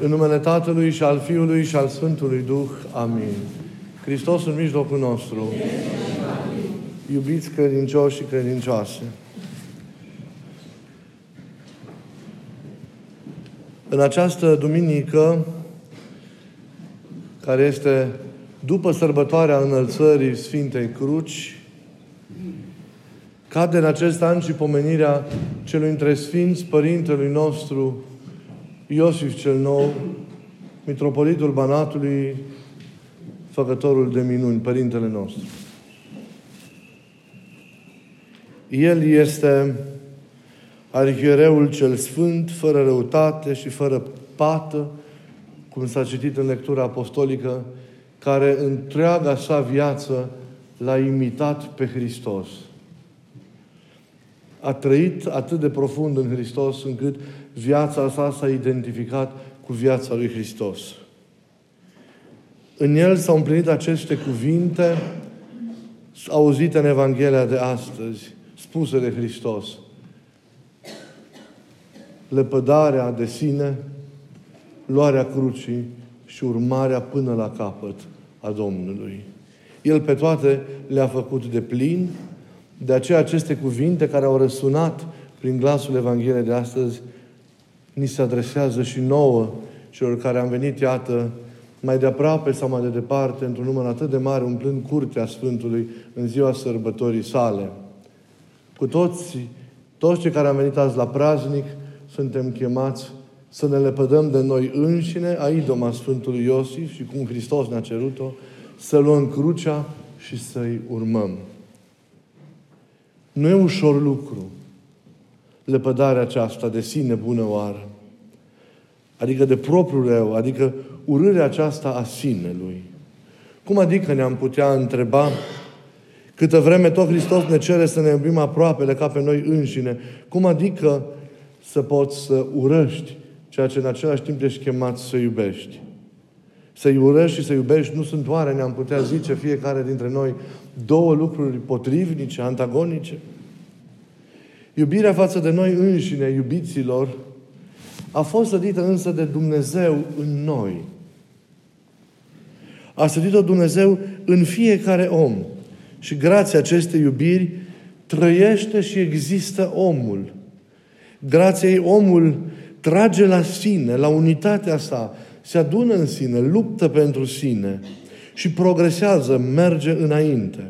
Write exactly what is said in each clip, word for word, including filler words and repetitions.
în numele Tatălui și al Fiului și al Sfântului Duh. Amin. Hristos în mijlocul nostru. Iubiți credincioși și credincioase. În această duminică, care este după sărbătoarea Înălțării Sfintei Cruci, cade în acest an și pomenirea celui între Sfinți Părintelui nostru, Iosif cel Nou, mitropolitul Banatului, făcătorul de minuni, Părintele nostru. El este arhiereul cel sfânt, fără răutate și fără pată, cum s-a citit în lectura apostolică, care întreaga sa viață l-a imitat pe Hristos. A trăit atât de profund în Hristos, încât viața sa s-a identificat cu viața lui Hristos. În el s-au împlinit aceste cuvinte auzite în Evanghelia de astăzi, spuse de Hristos. Lepădarea de sine, luarea crucii și urmarea până la capăt a Domnului. El pe toate le-a făcut de plin, de aceea aceste cuvinte care au răsunat prin glasul Evangheliei de astăzi ni se adresează și nouă, celor care am venit, iată, mai de aproape sau mai de departe, într-un număr atât de mare, umplând curtea Sfântului în ziua sărbătorii sale. Cu toți, toți cei care am venit azi la praznic, suntem chemați să ne lepădăm de noi înșine, a idoma Sfântului Iosif și cum Hristos ne-a cerut-o, să luăm crucea și să-i urmăm. Nu e ușor lucru lepădarea aceasta de sine bună oară, adică de propriul eu, adică urârea aceasta a sinelui. Cum adică ne-am putea întreba, câtă vreme tot Hristos ne cere să ne iubim aproapele ca pe noi înșine, cum adică să poți să urăști ceea ce în același timp ești chemat să iubești? Să-i urăști și să iubești nu sunt oare, ne-am putea zice fiecare dintre noi, două lucruri potrivnice, antagonice? Iubirea față de noi înșine, iubiților, a fost sădită însă de Dumnezeu în noi. A sădit-o Dumnezeu în fiecare om. Și grația acestei iubiri trăiește și există omul. Grația ei omul trage la sine, la unitatea sa, se adună în sine, luptă pentru sine și progresează, merge înainte.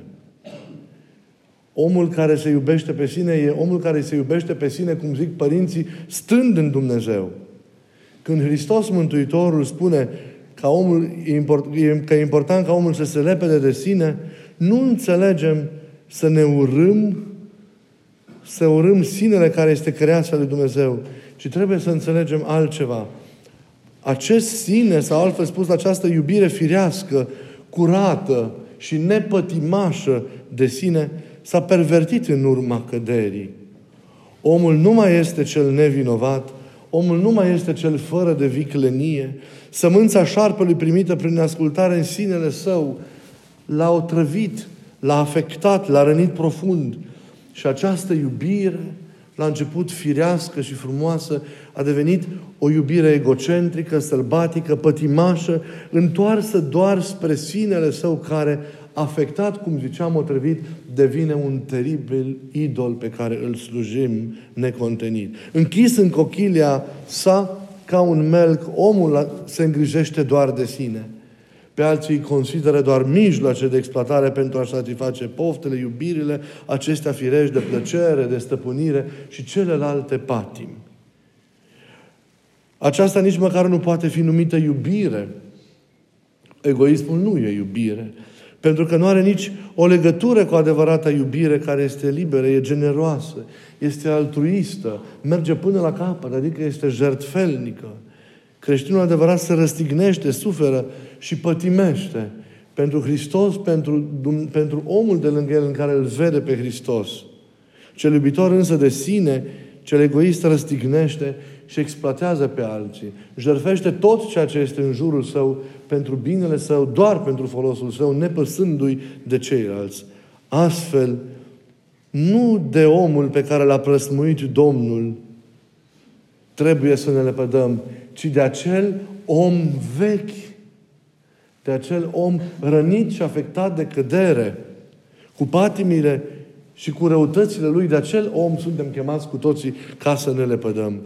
Omul care se iubește pe sine e omul care se iubește pe sine, cum zic părinții, stând în Dumnezeu. Când Hristos Mântuitorul spune că, omul, că e important ca omul să se lepede de sine, nu înțelegem să ne urâm, să urâm sinele care este creația lui Dumnezeu, ci trebuie să înțelegem altceva. Acest sine, sau altfel spus, această iubire firească, curată și nepătimașă de sine, s-a pervertit în urma căderii. Omul nu mai este cel nevinovat, omul nu mai este cel fără de viclenie. Sămânța șarpelui primită prin ascultare în sinele său l-a otrăvit, l-a afectat, l-a rănit profund. Și această iubire, la început firească și frumoasă, a devenit o iubire egocentrică, sălbatică, pătimașă, întoarsă doar spre sinele său care, afectat, cum ziceam, otrăvit, devine un teribil idol pe care îl slujim necontenit. Închis în cochilia sa, ca un melc, omul se îngrijește doar de sine. Pe alții îi consideră doar mijloace de exploatare pentru a-și satisface poftele, iubirile, acestea firești de plăcere, de stăpânire și celelalte patimi. Aceasta nici măcar nu poate fi numită iubire. Egoismul nu e iubire. Pentru că nu are nici o legătură cu adevărata iubire care este liberă, e generoasă, este altruistă, merge până la capăt, adică este jertfelnică. Creștinul adevărat se răstignește, suferă și pătimește pentru Hristos, pentru, pentru omul de lângă el în care îl vede pe Hristos. Cel iubitor însă de sine, cel egoist răstignește și exploatează pe alții. Jertfește tot ceea ce este în jurul său pentru binele său, doar pentru folosul său, nepăsându-i de ceilalți. Astfel, nu de omul pe care l-a prăsmuit Domnul trebuie să ne lepădăm, ci de acel om vechi, de acel om rănit și afectat de cădere, cu patimile și cu răutățile lui, de acel om suntem chemați cu toții ca să ne lepădăm.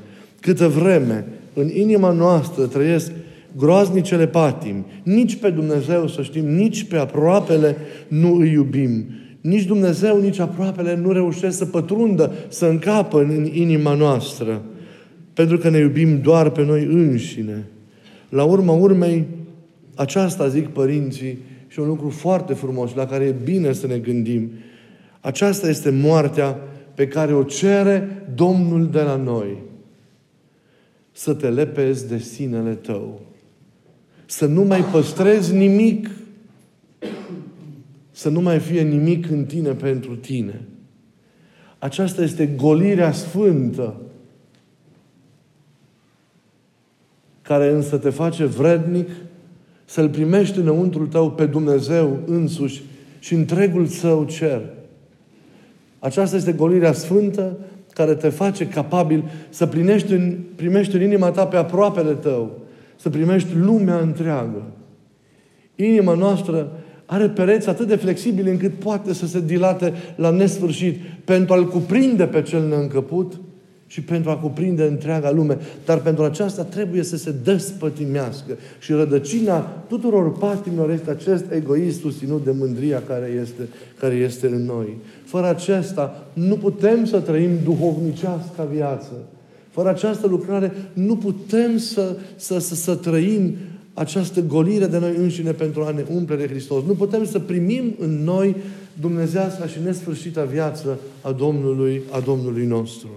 Câtă vreme în inima noastră trăiesc groaznicele patimi, nici pe Dumnezeu, să știm, nici pe aproapele nu îi iubim. Nici Dumnezeu, nici aproapele nu reușesc să pătrundă, să încapă în inima noastră. Pentru că ne iubim doar pe noi înșine. La urma urmei, aceasta zic părinții și un lucru foarte frumos, la care e bine să ne gândim. Aceasta este moartea pe care o cere Domnul de la noi. Să te lepezi de sinele tău. Să nu mai păstrezi nimic. Să nu mai fie nimic în tine pentru tine. Aceasta este golirea sfântă, care însă te face vrednic să-L primești înăuntrul tău pe Dumnezeu însuși și întregul Său cer. Aceasta este golirea sfântă care te face capabil să primești în, primești în inima ta pe aproapele tău, să primești lumea întreagă. Inima noastră are pereți atât de flexibili încât poate să se dilate la nesfârșit pentru a-L cuprinde pe cel neîncăput și pentru a cuprinde întreaga lume. Dar pentru aceasta trebuie să se despătimească. Și rădăcina tuturor patimilor este acest egoism susținut de mândria care este, care este în noi. Fără aceasta nu putem să trăim duhovnicească viață. Fără această lucrare nu putem să, să, să, să trăim această golire de noi înșine pentru a ne umple de Hristos. Nu putem să primim în noi dumnezeiasca și nesfârșită viață a Domnului, a Domnului nostru.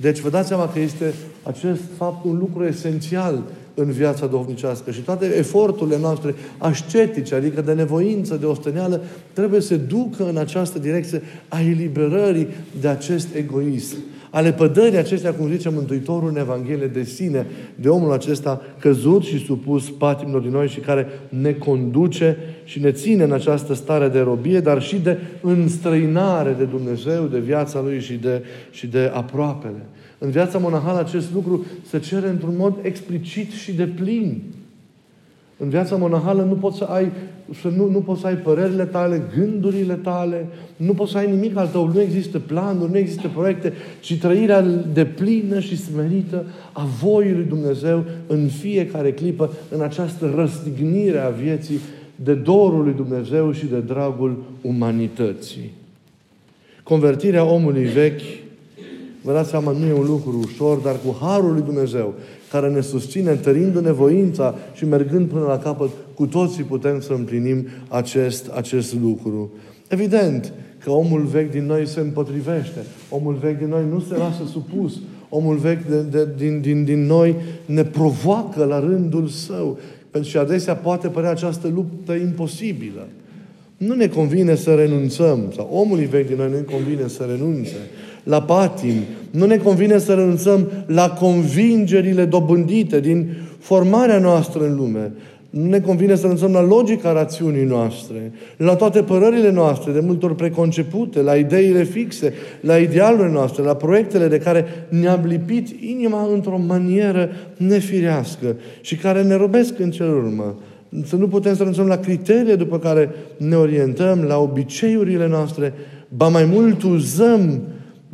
Deci vă dați seama că este acest fapt un lucru esențial în viața duhovnicească și toate eforturile noastre ascetice, adică de nevoință, de osteneală, trebuie să se ducă în această direcție a eliberării de acest egoism, a lepădării acestea, cum zice Mântuitorul în Evanghelie, de sine, de omul acesta căzut și supus patimilor din noi și care ne conduce și ne ține în această stare de robie, dar și de înstrăinare de Dumnezeu, de viața Lui și de, și de aproapele. În viața monahală acest lucru se cere într-un mod explicit și deplin. În viața monahală nu poți să ai, să nu, nu poți să ai părerile tale, gândurile tale, nu poți să ai nimic al tău, nu există planuri, nu există proiecte, ci trăirea deplină și smerită a voii lui Dumnezeu în fiecare clipă, în această răstignire a vieții de dorul lui Dumnezeu și de dragul umanității. Convertirea omului vechi, vă dați seama, nu e un lucru ușor, dar cu harul lui Dumnezeu, care ne susține, întărindu-ne voința și mergând până la capăt, cu toții putem să împlinim acest, acest lucru. Evident că omul vechi din noi se împotrivește. Omul vechi din noi nu se lasă supus. Omul vechi de, de, din, din, din noi ne provoacă la rândul său. Pentru că adesea poate părea această luptă imposibilă. Nu ne convine să renunțăm. Sau omului vechi din noi nu-i convine să renunțe la patimi. Nu ne convine să renunțăm la convingerile dobândite din formarea noastră în lume. Nu ne convine să renunțăm la logica rațiunii noastre, la toate părerile noastre, de multe ori preconcepute, la ideile fixe, la idealurile noastre, la proiectele de care ne-am lipit inima într-o manieră nefirească și care ne robesc în cel urmă. Să nu putem să renunțăm la criteriile după care ne orientăm, la obiceiurile noastre, ba mai mult uzăm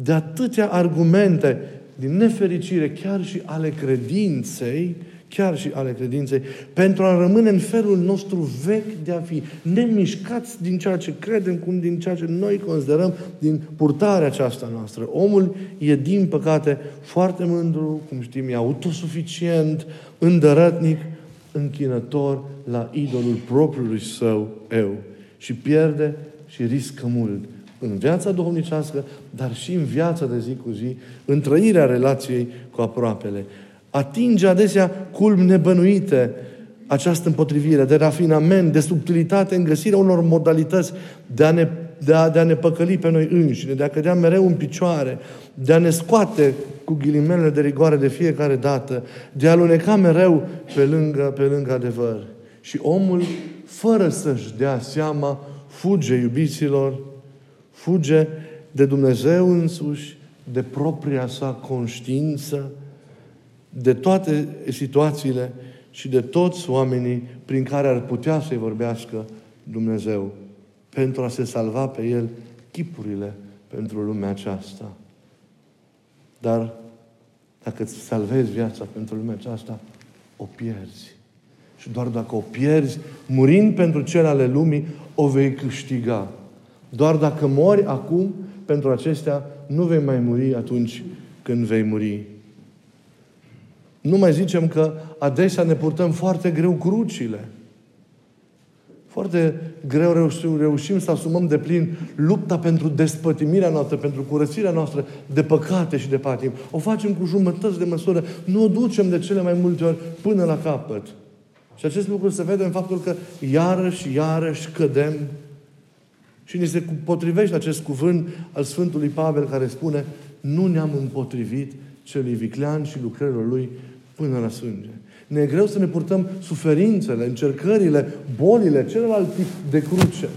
de atâtea argumente, din nefericire, chiar și ale credinței, chiar și ale credinței, pentru a rămâne în felul nostru vechi de a fi, nemișcați din ceea ce credem, cum din ceea ce noi considerăm, din purtarea aceasta noastră. Omul e, din păcate, foarte mândru, cum știm, e autosuficient, îndărătnic, închinător la idolul propriului său eu. Și pierde și riscă mult. În viața duhovnicească, dar și în viața de zi cu zi, în trăirea relației cu aproapele. Atinge adesea culmi nebănuite această împotrivire de rafinament, de subtilitate în găsirea unor modalități de a ne, de a, de a ne păcăli pe noi înșine, de a cădea mereu în picioare, de a ne scoate cu ghilimele de rigoare de fiecare dată, de a aluneca mereu pe lângă, pe lângă adevăr. Și omul, fără să-și dea seama, fuge, iubiților, fuge de Dumnezeu însuși, de propria sa conștiință, de toate situațiile și de toți oamenii prin care ar putea să-i vorbească Dumnezeu, pentru a se salva pe El chipurile pentru lumea aceasta. Dar dacă îți salvezi viața pentru lumea aceasta, o pierzi. Și doar dacă o pierzi, murind pentru cele ale lumii, o vei câștiga. Doar dacă mori acum pentru acestea, nu vei mai muri atunci când vei muri. Nu mai zicem că adesea ne purtăm foarte greu crucile. Foarte greu reușim, reușim să asumăm de plin lupta pentru despătimirea noastră, pentru curățirea noastră de păcate și de patim. O facem cu jumătăți de măsură, nu o ducem de cele mai multe ori până la capăt. Și acest lucru se vede în faptul că iarăși, iarăși cădem. Și ni se potrivește acest cuvânt al Sfântului Pavel care spune: nu ne-am împotrivit celui viclean și lucrărilor lui până la sânge. Ne e greu să ne purtăm suferințele, încercările, bolile, celălalt tip de cruce,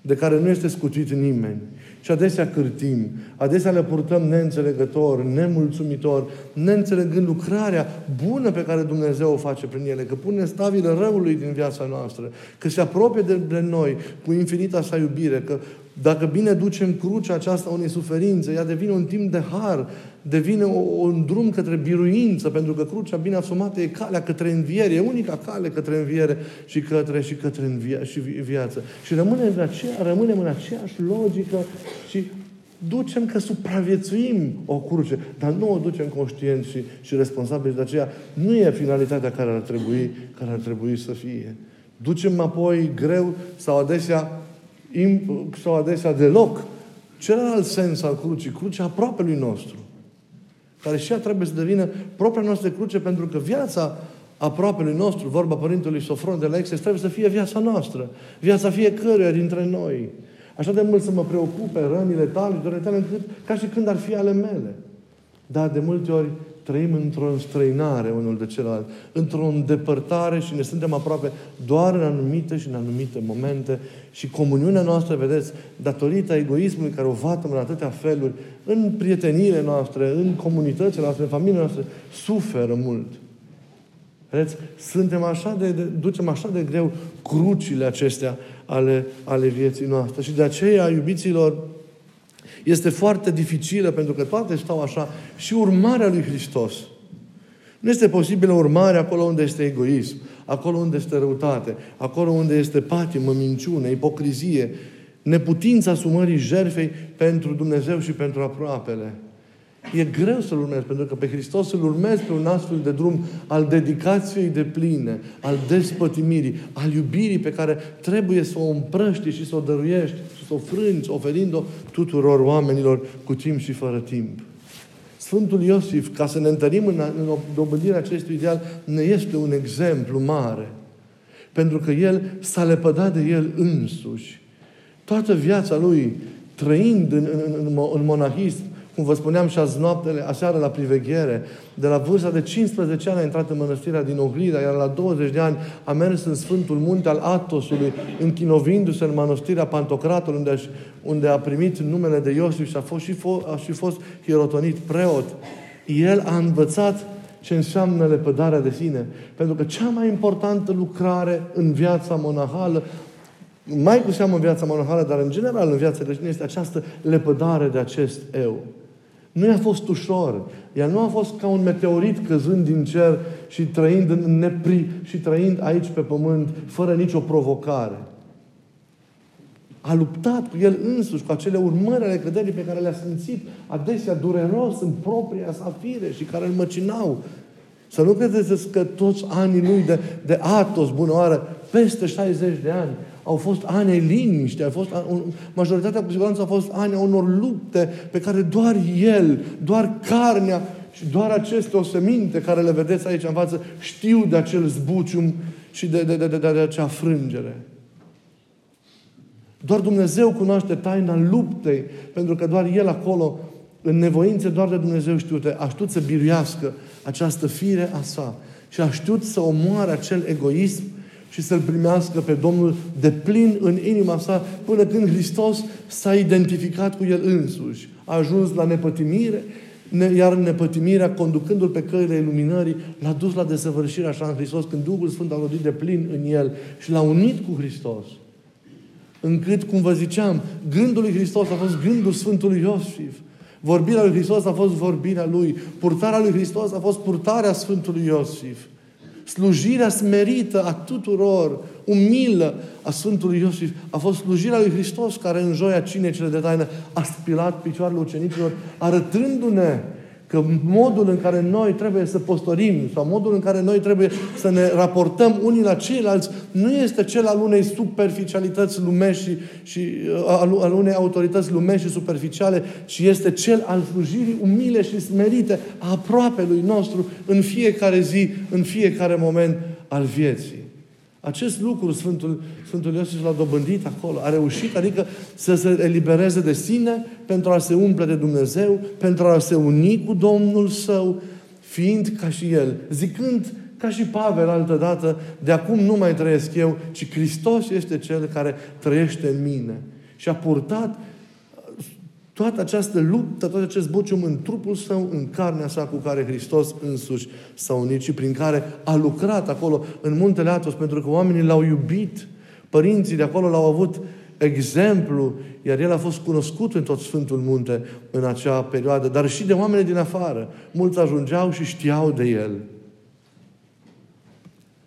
de care nu este scutit nimeni. Și adesea cârtim, adesea le purtăm neînțelegător, nemulțumitor, neînțelegând lucrarea bună pe care Dumnezeu o face prin ele, că pune stavile răului din viața noastră, că se apropie de noi cu infinita sa iubire, că dacă bine ducem crucea aceasta unei suferințe, ea devine un timp de har, devine o, un drum către biruință, pentru că crucea bine asumată e calea către înviere, e unica cale către înviere și către, și către învia, și viață. Și rămânem în, aceea, rămânem în aceeași logică și ducem că supraviețuim o cruce, dar nu o ducem conștienți și, și responsabili, de aceea nu e finalitatea care ar trebui, care ar trebui să fie. Ducem apoi greu sau adesea sau adesea deloc celălalt sens al crucii, crucea aproapelui nostru, care și ea trebuie să devină propria noastră cruce, pentru că viața aproapelui nostru, vorba Părintelui Sofron de la Exes, trebuie să fie viața noastră, viața fiecăruia dintre noi. Așa de mult să mă preocupe rănile tale, dorile tale, încât, ca și când ar fi ale mele. Dar de multe ori trăim într-o înstrăinare unul de celălalt, într-o îndepărtare și ne suntem aproape doar în anumite și în anumite momente. Și comuniunea noastră, vedeți, datorită egoismului care o vatăm în atâtea feluri, în prieteniile noastre, în comunitățile noastre, în familiile noastre, suferă mult. Vedeți, suntem așa de, de, ducem așa de greu crucile acestea ale, ale vieții noastre. Și de aceea, iubiților, este foarte dificilă, pentru că toate stau așa, și urmarea lui Hristos. Nu este posibilă urmare acolo unde este egoism, acolo unde este răutate, acolo unde este patimă, minciune, ipocrizie, neputința asumării jertfei pentru Dumnezeu și pentru aproapele. E greu să-L urmezi, pentru că pe Hristos îl urmezi pe un astfel de drum al dedicației de pline, al despătimirii, al iubirii pe care trebuie să o împrăști și să o dăruiești, să o frânți, oferind-o tuturor oamenilor cu timp și fără timp. Sfântul Iosif, ca să ne întărim în, în dobândirea acestui ideal, ne este un exemplu mare. Pentru că el s-a lepădat de el însuși. Toată viața lui, trăind în, în, în, în monahism, cum vă spuneam și azi noaptele, aseară la priveghere, de la vârsta de cincisprezece ani a intrat în mănăstirea din Ohrida, iar la douăzeci de ani a mers în Sfântul Munte al Atosului, închinovindu-se în mănăstirea Pantocratului, unde, unde a primit numele de Iosif și a fost, și, fo- a și fost hierotonit preot. El a învățat ce înseamnă lepădarea de sine. Pentru că cea mai importantă lucrare în viața monahală, mai cu seamă în viața monahală, dar în general în viața creștină, este această lepădare de acest eu. Nu i-a fost ușor. Ea nu a fost ca un meteorit căzând din cer și trăind în nepri și trăind aici pe pământ fără nicio provocare. A luptat cu el însuși, cu acele urmări ale căderii pe care le-a simțit adesea dureros în propria sa fire și care îl măcinau. Să nu credeți că toți anii lui de, de Atos, bună oară, peste șaizeci de ani, au fost ani ai liniștii, au fost, majoritatea cu siguranță au fost ani a unor lupte pe care doar el, doar carnea și doar aceste oseminte care le vedeți aici în față știu de acel zbucium și de, de, de, de, de, de acea frângere. Doar Dumnezeu cunoaște taina luptei, pentru că doar el acolo, în nevoințe doar de Dumnezeu știute, a știut să biruiască această fire a sa și a știut să omoare acel egoism și să-L primească pe Domnul de plin în inima sa, până când Hristos s-a identificat cu El însuși. A ajuns la nepătimire iar nepătimirea, conducându-l pe căile iluminării, l-a dus la desăvârșire așa în Hristos, când Duhul Sfânt a rodit de plin în el și l-a unit cu Hristos. Încât, cum vă ziceam, gândul lui Hristos a fost gândul Sfântului Iosif. Vorbirea lui Hristos a fost vorbirea lui. Purtarea lui Hristos a fost purtarea Sfântului Iosif. Slujirea smerită a tuturor, umilă a Sfântului Iosif, a fost slujirea lui Hristos, care în joia cinei cele de taină a spilat picioarele ucenicilor, arătându-ne că modul în care noi trebuie să postorim sau modul în care noi trebuie să ne raportăm unii la ceilalți nu este cel al unei superficialități lumești și, și al unei autorități lumești și superficiale, ci este cel al slujirii umile și smerite a aproapelui nostru în fiecare zi, în fiecare moment al vieții. Acest lucru Sfântul, Sfântul Iosif l-a dobândit acolo. A reușit, adică, să se elibereze de sine pentru a se umple de Dumnezeu, pentru a se uni cu Domnul său, fiind ca și el, zicând ca și Pavel altădată: de acum nu mai trăiesc eu, ci Hristos este Cel care trăiește în mine. Și a purtat toată această luptă, tot acest bucium în trupul său, în carnea sa, cu care Hristos însuși s-a unit și prin care a lucrat acolo în muntele Atos, pentru că oamenii l-au iubit. Părinții de acolo l-au avut exemplu, iar el a fost cunoscut în tot Sfântul Munte în acea perioadă, dar și de oameni din afară. Mulți ajungeau și știau de el.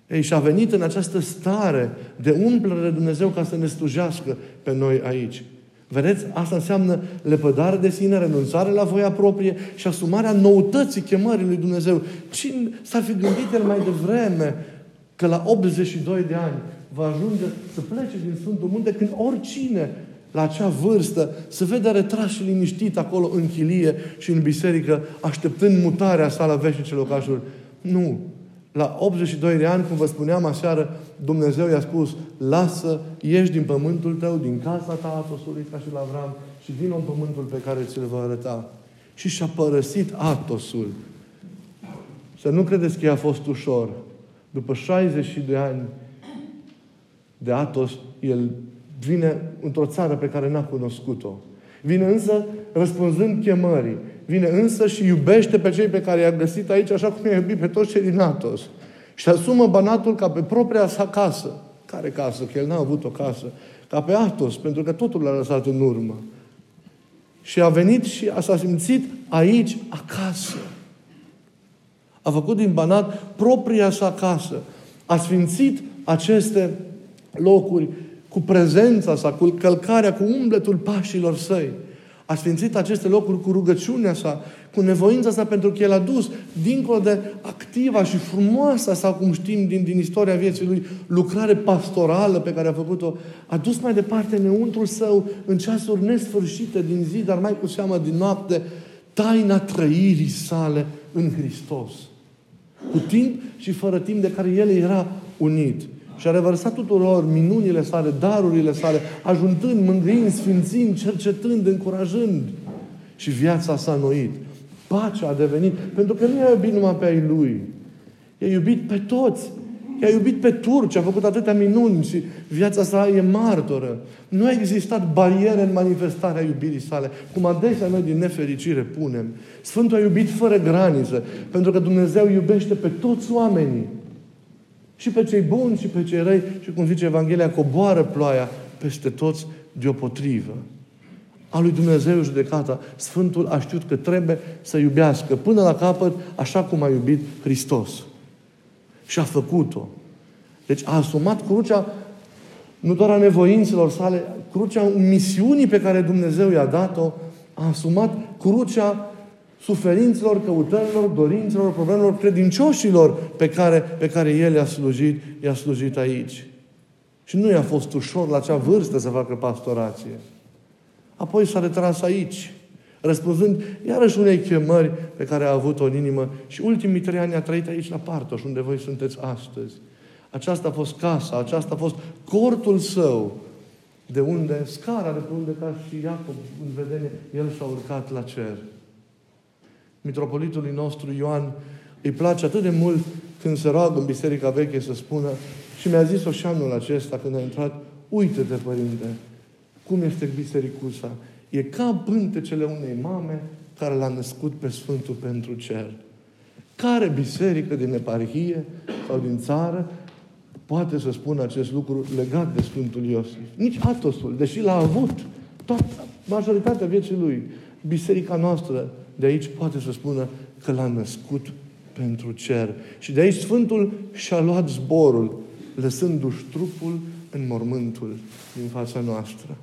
Ei, și a venit în această stare de umplere de Dumnezeu ca să ne slujească pe noi aici. Vedeți? Asta înseamnă lepădare de sine, renunțare la voia proprie și asumarea noutății chemării lui Dumnezeu. Cine s-ar fi gândit el mai devreme că la optzeci și doi de ani va ajunge să plece din Sfântul Munte, când oricine la acea vârstă se vede retras și liniștit acolo în chilie și în biserică, așteptând mutarea sa la veșnicele locașuri? Nu! La optzeci și doi de ani, cum vă spuneam aseară, Dumnezeu i-a spus: lasă, ieși din pământul tău, din casa ta, Atosului, ca și la Avram, și vină în pământul pe care ți-l va arăta. Și și-a părăsit Atosul. Să nu credeți că i-a fost ușor. După șaizeci de ani de Atos, el vine într-o țară pe care n-a cunoscut-o. Vine însă răspunzând chemării. Vine însă și iubește pe cei pe care i-a găsit aici, așa cum i-a iubit pe toți cei din Atos. Și asumă Banatul ca pe propria sa casă. Care casă? Că el n-a avut o casă. Ca pe Atos, pentru că totul l-a lăsat în urmă. Și a venit și s-a simțit aici, acasă. A făcut din Banat propria sa casă. A sfințit aceste locuri cu prezența sa, cu călcarea, cu umbletul pașilor săi. A sfințit aceste locuri cu rugăciunea sa, cu nevoința sa, pentru că el a dus, dincolo de activa și frumoasa sa, cum știm din, din istoria vieții lui, lucrare pastorală pe care a făcut-o, a dus mai departe înăuntrul său, în ceasuri nesfârșite din zi, dar mai cu seamă din noapte, taina trăirii sale în Hristos. Cu timp și fără timp, de care el era unit. Și a revărsat tuturor minunile sale, darurile sale, ajutând, mângâind, sfințind, cercetând, încurajând. Și viața s-a înnoit. Pacea a devenit. Pentru că nu i-a iubit numai pe ai lui. I-a iubit pe toți. I-a iubit pe turci. A făcut atâtea minuni și viața sa e martoră. Nu a existat bariere în manifestarea iubirii sale, cum adesea noi din nefericire punem. Sfântul a iubit fără graniță. Pentru că Dumnezeu iubește pe toți oamenii. Și pe cei buni, și pe cei răi. Și cum zice Evanghelia, coboară ploaia peste toți deopotrivă. A lui Dumnezeu judecata. Sfântul a știut că trebuie să iubească până la capăt, așa cum a iubit Hristos. Și a făcut-o. Deci a asumat crucea nu doar a nevoințelor sale, crucea misiunii pe care Dumnezeu i-a dat-o, a asumat crucea suferinților, căutărilor, dorințelor, problemelor, credincioșilor pe care, pe care el i-a slujit, i-a slujit aici. Și nu i-a fost ușor la acea vârstă să facă pastorație. Apoi s-a retras aici, răspunzând iarăși unei chemări pe care a avut-o în inimă, și ultimii trei ani a trăit aici la Partos, unde voi sunteți astăzi. Aceasta a fost casa, aceasta a fost cortul său, de unde, scara de pe unde, ca și Iacob în vedenie, el s-a urcat la cer. Mitropolitului nostru Ioan îi place atât de mult când se roagă în biserica veche să spună, și mi-a zis-o și anul acesta când a intrat: uite-te, Părinte, cum este bisericuța. E ca pântecele unei mame care l-a născut pe Sfântul pentru cer. Care biserică din eparhie sau din țară poate să spună acest lucru legat de Sfântul Iosif? Nici Atosul, deși l-a avut toată majoritatea vieții lui. Biserica noastră de aici poate să spună că l-a născut pentru cer. Și de aici Sfântul și-a luat zborul, lăsându-și trupul în mormântul din fața noastră.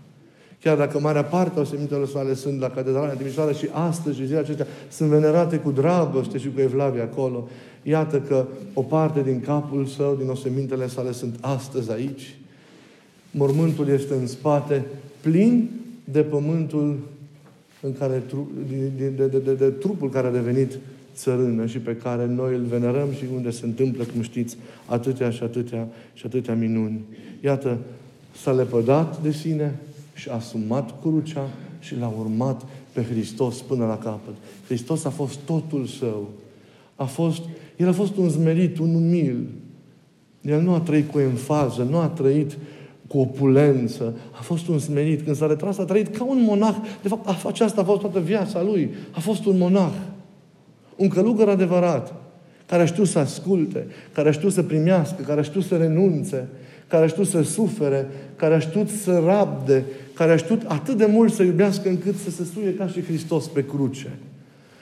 Chiar dacă marea parte a osemitelor sale sunt la Catedralia Timișoara și astăzi și zilele acestea sunt venerate cu dragoste și cu evlavie acolo, iată că o parte din capul său, din osemintele sale, sunt astăzi aici. Mormântul este în spate, plin de pământul în care, de, de, de, de, de trupul care a devenit țărână și pe care noi îl venerăm și unde se întâmplă, cum știți, atâtea și atâtea și atâtea minuni. Iată, s-a lepădat de sine și a asumat crucea și l-a urmat pe Hristos până la capăt. Hristos a fost totul său. A fost, el a fost un zmerit, un umil. El nu a trăit cu enfază, nu a trăit cu opulență. A fost un smerit. Când s-a retras, a trăit ca un monah. De fapt, aceasta a fost toată viața lui. A fost un monah. Un călugăr adevărat, care a știut să asculte, care a știut să primească, care a știut să renunțe, care a știut să sufere, care a știut să rabde, care a știut atât de mult să iubească încât să se suie ca și Hristos pe cruce.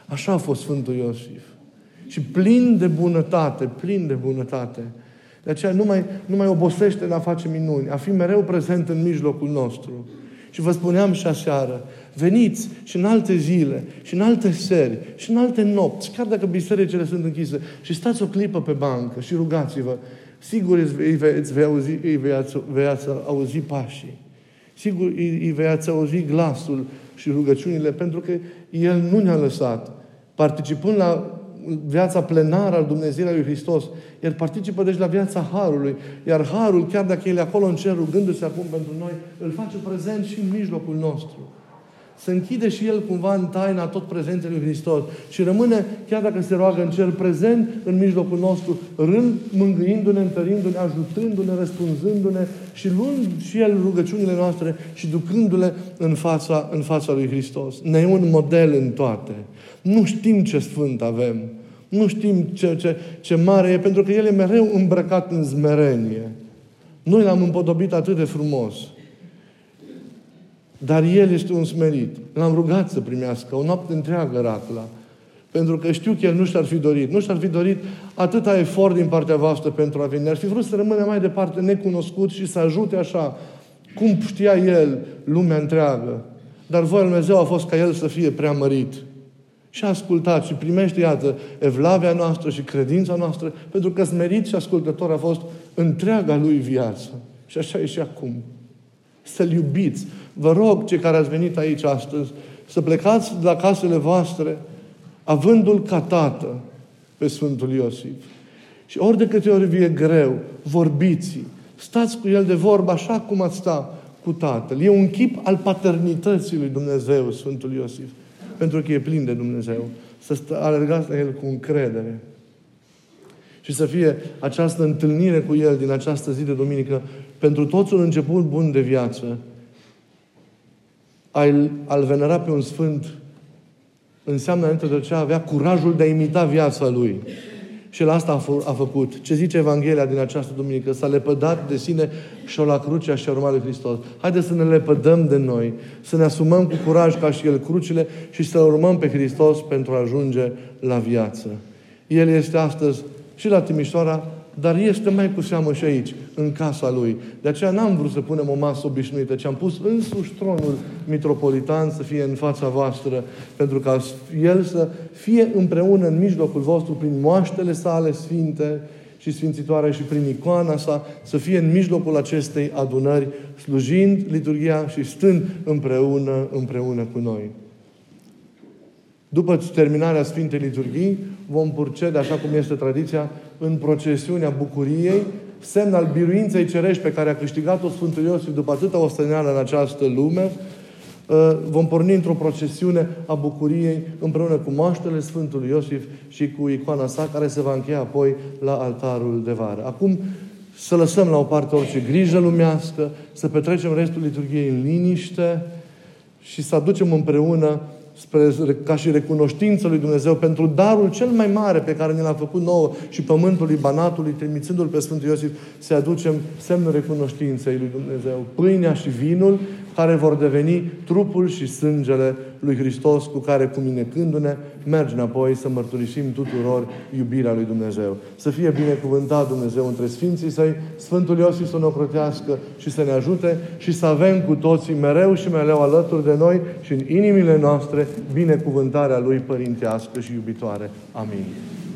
Așa a fost Sfântul Iosif. Și plin de bunătate, plin de bunătate. De aceea nu mai, nu mai obosește în a face minuni, a fi mereu prezent în mijlocul nostru. Și vă spuneam și aseară, veniți și în alte zile, și în alte seri, și în alte nopți, chiar dacă bisericile sunt închise, și stați o clipă pe bancă și rugați-vă. Sigur îi veți auzi, îi veți auzi pașii. Sigur îi veți auzi glasul și rugăciunile, pentru că El nu ne-a lăsat. Participând la viața plenară al Dumnezeirii lui Hristos, El participă deci la viața Harului. Iar Harul, chiar dacă El e acolo în cer rugându-se acum pentru noi, îl face prezent și în mijlocul nostru. Se închide și El cumva în taina tot prezenței lui Hristos și rămâne, chiar dacă se roagă în cer, prezent în mijlocul nostru, rând, mângâindu-ne, întărindu-ne, ajutându-ne, răspunzându-ne și luând și El rugăciunile noastre și ducându-le în fața, în fața lui Hristos. Ne e un model în toate. Nu știm ce sfânt avem. Nu știm ce, ce, ce mare e, pentru că El e mereu îmbrăcat în smerenie. Noi L-am împodobit atât de frumos. Dar El este un smerit. L-am rugat să primească o noapte întreagă racla. Pentru că știu că El nu și-ar fi dorit. Nu și-ar fi dorit atâta efort din partea voastră pentru a veni. Ar fi vrut să rămână mai departe necunoscut și să ajute așa, cum știa El, lumea întreagă. Dar voia lui Dumnezeu a fost ca El să fie preamărit. Și a ascultat și primește, iată, evlavia noastră și credința noastră, pentru că smerit și ascultător a fost întreaga Lui viață. Și așa e și acum. Să-L iubiți. Vă rog, cei care ați venit aici astăzi, să plecați la casele voastre avându-L ca tată pe Sfântul Iosif. Și ori de câte ori vie greu, vorbiți-i. Stați cu El de vorbă așa cum ați sta cu Tatăl. E un chip al paternității lui Dumnezeu, Sfântul Iosif. Pentru că e plin de Dumnezeu. Să alergați la El cu încredere. Și să fie această întâlnire cu El din această zi de duminică pentru toți un început bun de viață. Al, al venera pe un sfânt înseamnă, între ce avea curajul de a imita viața lui. Și la asta a, fă, a făcut. Ce zice Evanghelia din această duminică? S-a lepădat de sine și-a luat crucea și-a urmat lui Hristos. Haideți să ne lepădăm de noi, să ne asumăm cu curaj ca și El crucile și să urmăm pe Hristos pentru a ajunge la viață. El este astăzi și la Timișoara, dar este mai cu seamă și aici, în casa Lui. De aceea n-am vrut să punem o masă obișnuită, ci am pus însuși tronul mitropolitan să fie în fața voastră, pentru ca El să fie împreună în mijlocul vostru, prin moaștele sale sfinte și sfințitoare și prin icoana sa, să fie în mijlocul acestei adunări, slujind liturghia și stând împreună, împreună cu noi. După terminarea Sfintei Liturghii, vom procede, așa cum este tradiția, în procesiunea bucuriei, semn al biruinței cerești pe care a câștigat-o Sfântul Iosif după atâta osteneală în această lume. Vom porni într-o procesiune a bucuriei împreună cu moaștele Sfântului Iosif și cu icoana sa, care se va încheia apoi la altarul de vară. Acum să lăsăm la o parte orice grijă lumească, să petrecem restul liturghiei în liniște și să aducem împreună spre, ca și recunoștință lui Dumnezeu pentru darul cel mai mare pe care ne l-a făcut nouă și pământului Banatului, trimițându-l pe Sfântul Iosif, să aducem semnul recunoștinței lui Dumnezeu. Pâinea și vinul care vor deveni trupul și sângele lui Hristos, cu care, cuminecându-ne, mergi înapoi să mărturisim tuturor iubirea lui Dumnezeu. Să fie binecuvântat Dumnezeu între Sfinții Săi, Sfântul Iosif să ne ocrotească și să ne ajute și să avem cu toții mereu și mereu alături de noi și în inimile noastre binecuvântarea Lui părintească și iubitoare. Amin.